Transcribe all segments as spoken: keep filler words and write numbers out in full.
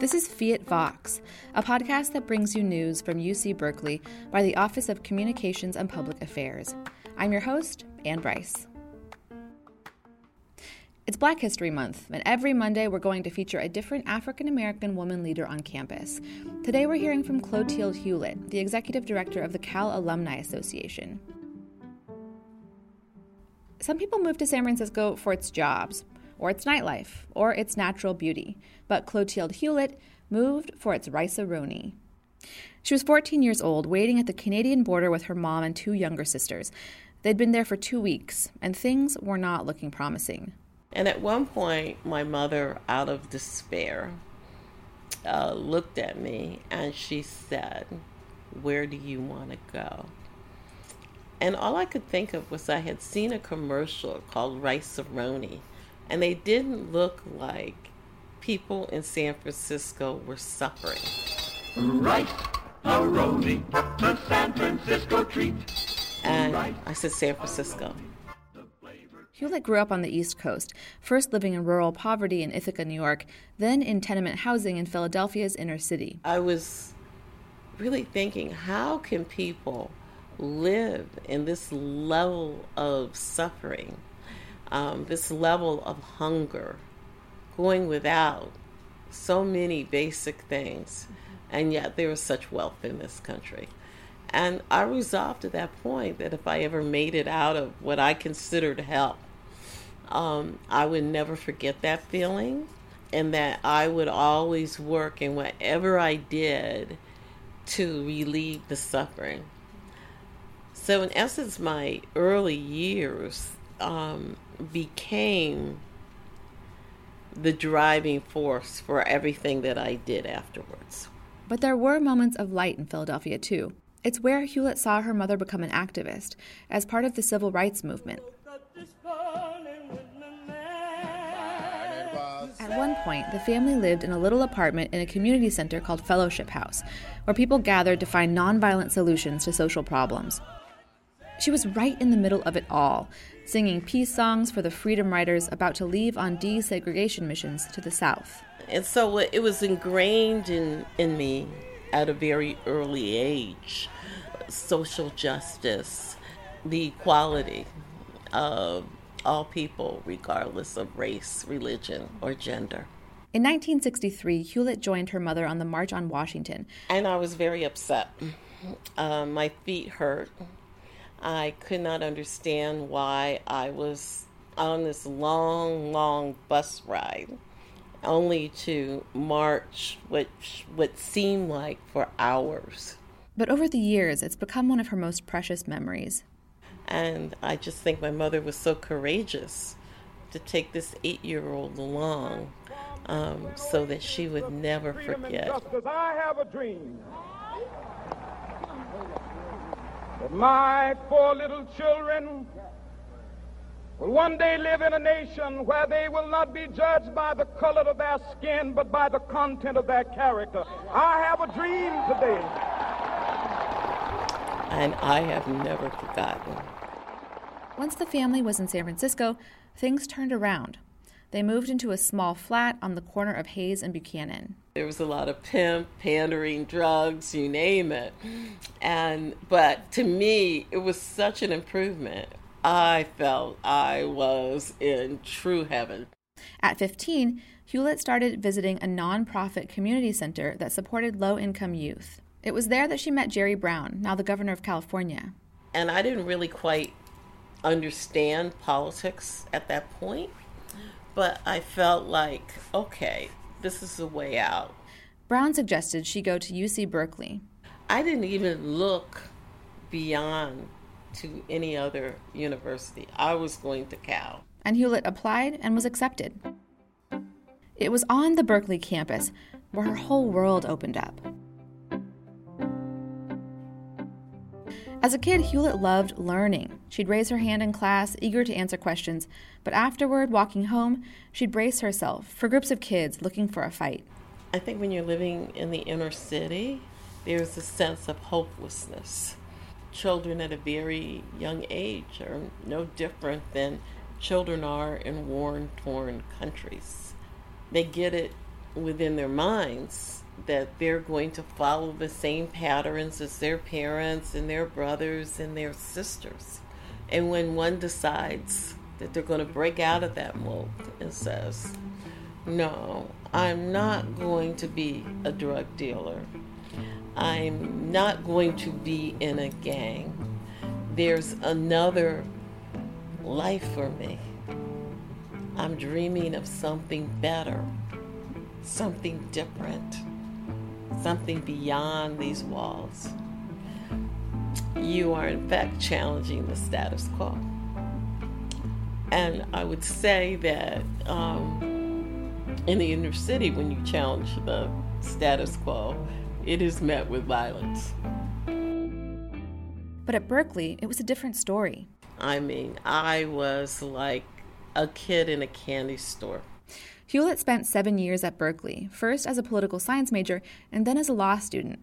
This is Fiat Vox, a podcast that brings you news from U C Berkeley by the Office of Communications and Public Affairs. I'm your host, Ann Bryce. It's Black History Month, and every Monday we're going to feature a different African-American woman leader on campus. Today we're hearing from Clotilde Hewlett, the executive director of the Cal Alumni Association. Some people move to San Francisco for its jobs, or its nightlife, or its natural beauty. But Clotilde Hewlett moved for its Rice-A-Roni. She was fourteen years old, waiting at the Canadian border with her mom and two younger sisters. They'd been there for two weeks, and things were not looking promising. And at one point, my mother, out of despair, uh, looked at me and she said, "Where do you want to go?" And all I could think of was I had seen a commercial called Rice-A-Roni. And they didn't look like people in San Francisco were suffering. Rice-A-Roni, the San Francisco treat. And I said, San Francisco. Hewlett grew up on the East Coast, first living in rural poverty in Ithaca, New York, then in tenement housing in Philadelphia's inner city. I was really thinking, how can people live in this level of suffering? Um, this level of hunger, going without so many basic things, and yet there is such wealth in this country. And I resolved at that point that if I ever made it out of what I considered hell, um, I would never forget that feeling, and that I would always work in whatever I did to relieve the suffering. So in essence, my early years Um, became the driving force for everything that I did afterwards. But there were moments of light in Philadelphia, too. It's where Hewlett saw her mother become an activist as part of the civil rights movement. At one point, the family lived in a little apartment in a community center called Fellowship House, where people gathered to find nonviolent solutions to social problems. She was right in the middle of it all, singing peace songs for the Freedom Riders about to leave on desegregation missions to the South. And so it was ingrained in, in me at a very early age, social justice, the equality of all people, regardless of race, religion, or gender. In nineteen sixty-three, Hewlett joined her mother on the March on Washington. And I was very upset. Uh, my feet hurt. I could not understand why I was on this long, long bus ride, only to march, which would seem like for hours. But over the years, it's become one of her most precious memories. And I just think my mother was so courageous to take this eight-year-old along um, so that she would never forget. I have a dream. My four little children will one day live in a nation where they will not be judged by the color of their skin, but by the content of their character. I have a dream today. And I have never forgotten. Once the family was in San Francisco, things turned around. They moved into a small flat on the corner of Hayes and Buchanan. There was a lot of pimp, pandering, drugs, you name it. And but to me, it was such an improvement. I felt I was in true heaven. At fifteen, Hewlett started visiting a nonprofit community center that supported low-income youth. It was there that she met Jerry Brown, now the governor of California. And I didn't really quite understand politics at that point. But I felt like, okay, this is the way out. Brown suggested she go to U C Berkeley. I didn't even look beyond to any other university. I was going to Cal. And Hewlett applied and was accepted. It was on the Berkeley campus where her whole world opened up. As a kid, Hewlett loved learning. She'd raise her hand in class, eager to answer questions. But afterward, walking home, she'd brace herself for groups of kids looking for a fight. I think when you're living in the inner city, there's a sense of hopelessness. Children at a very young age are no different than children are in war-torn countries. They get it within their minds that they're going to follow the same patterns as their parents and their brothers and their sisters. And when one decides that they're going to break out of that mold and says, no, I'm not going to be a drug dealer, I'm not going to be in a gang, there's another life for me, I'm dreaming of something better, something different, something beyond these walls, you are in fact challenging the status quo. And I would say that um, in the inner city, when you challenge the status quo, it is met with violence. But at Berkeley, it was a different story. I mean, I was like a kid in a candy store. Hewlett spent seven years at Berkeley, first as a political science major and then as a law student.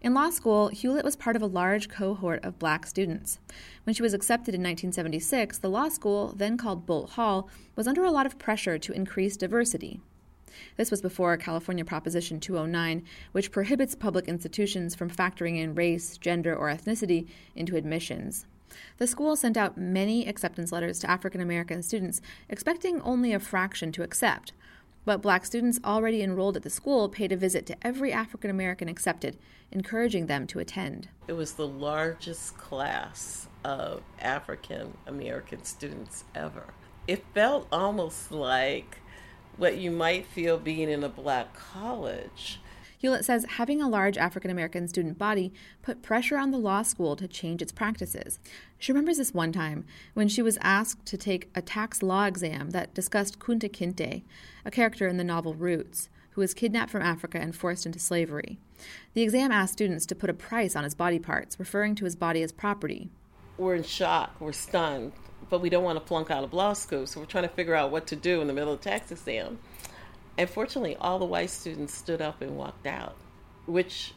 In law school, Hewlett was part of a large cohort of black students. When she was accepted in nineteen seventy-six, the law school, then called Bolt Hall, was under a lot of pressure to increase diversity. This was before California Proposition two oh nine, which prohibits public institutions from factoring in race, gender, or ethnicity into admissions. The school sent out many acceptance letters to African American students, expecting only a fraction to accept. But black students already enrolled at the school paid a visit to every African American accepted, encouraging them to attend. It was the largest class of African American students ever. It felt almost like what you might feel being in a black college. Hewlett says having a large African American student body put pressure on the law school to change its practices. She remembers this one time when she was asked to take a tax law exam that discussed Kunta Kinte, a character in the novel Roots, who was kidnapped from Africa and forced into slavery. The exam asked students to put a price on his body parts, referring to his body as property. We're in shock, we're stunned, but we don't want to flunk out of law school, so we're trying to figure out what to do in the middle of the tax exam. And fortunately, all the white students stood up and walked out, which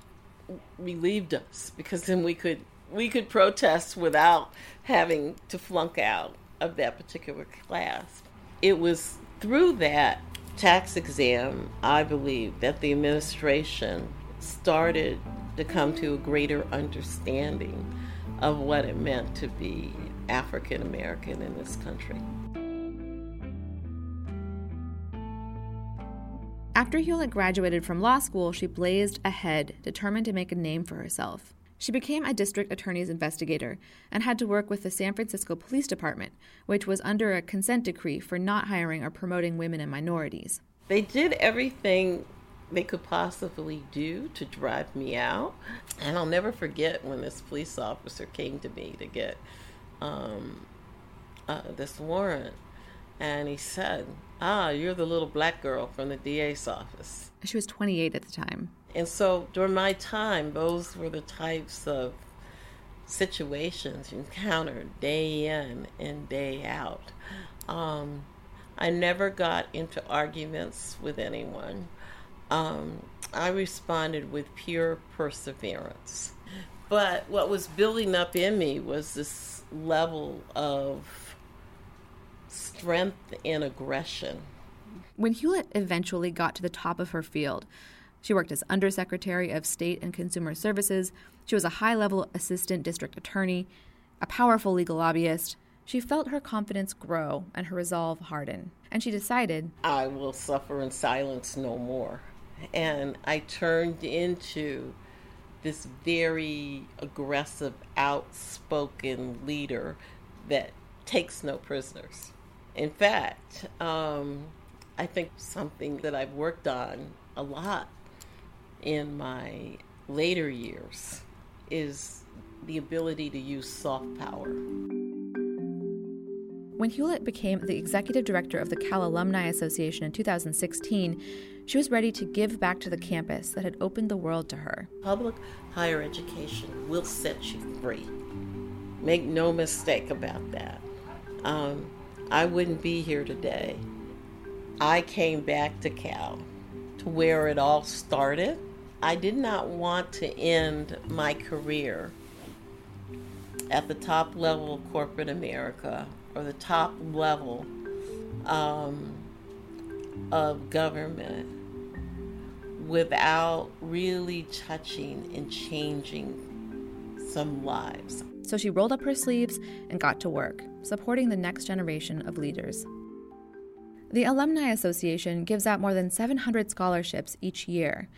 relieved us, because then we could we could protest without having to flunk out of that particular class. It was through that tax exam, I believe, that the administration started to come to a greater understanding of what it meant to be African American in this country. After Hewlett graduated from law school, she blazed ahead, determined to make a name for herself. She became a district attorney's investigator and had to work with the San Francisco Police Department, which was under a consent decree for not hiring or promoting women and minorities. They did everything they could possibly do to drive me out. And I'll never forget when this police officer came to me to get um, uh, this warrant. And he said, ah, you're the little black girl from the D A's office. She was twenty-eight at the time. And so during my time, those were the types of situations you encountered day in and day out. Um, I never got into arguments with anyone. Um, I responded with pure perseverance. But what was building up in me was this level of strength and aggression. When Hewlett eventually got to the top of her field, she worked as Undersecretary of State and Consumer Services, she was a high-level assistant district attorney, a powerful legal lobbyist. She felt her confidence grow and her resolve harden. And she decided, I will suffer in silence no more. And I turned into this very aggressive, outspoken leader that takes no prisoners. In fact, um, I think something that I've worked on a lot in my later years is the ability to use soft power. When Hewlett became the executive director of the Cal Alumni Association in two thousand sixteen, she was ready to give back to the campus that had opened the world to her. Public higher education will set you free. Make no mistake about that. Um, I wouldn't be here today. I came back to Cal, to where it all started. I did not want to end my career at the top level of corporate America or the top level um, of government without really touching and changing some lives. So she rolled up her sleeves and got to work, supporting the next generation of leaders. The Alumni Association gives out more than seven hundred scholarships each year.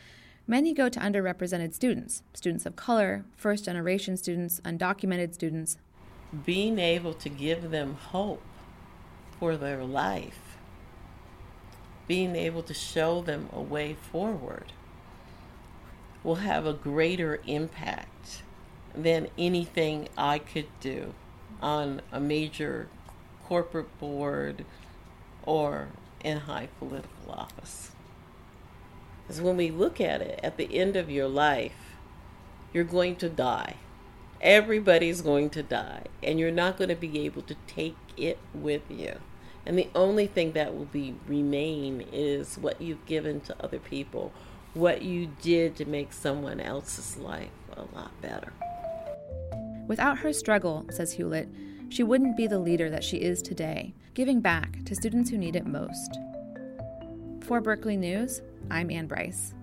Many go to underrepresented students, students of color, first-generation students, undocumented students. Being able to give them hope for their life, being able to show them a way forward, will have a greater impact than anything I could do on a major corporate board or in high political office. Because when we look at it, at the end of your life, you're going to die. Everybody's going to die, and you're not going to be able to take it with you. And the only thing that will be remain is what you've given to other people, what you did to make someone else's life a lot better. Without her struggle, says Hewlett, she wouldn't be the leader that she is today, giving back to students who need it most. For Berkeley News, I'm Ann Bryce.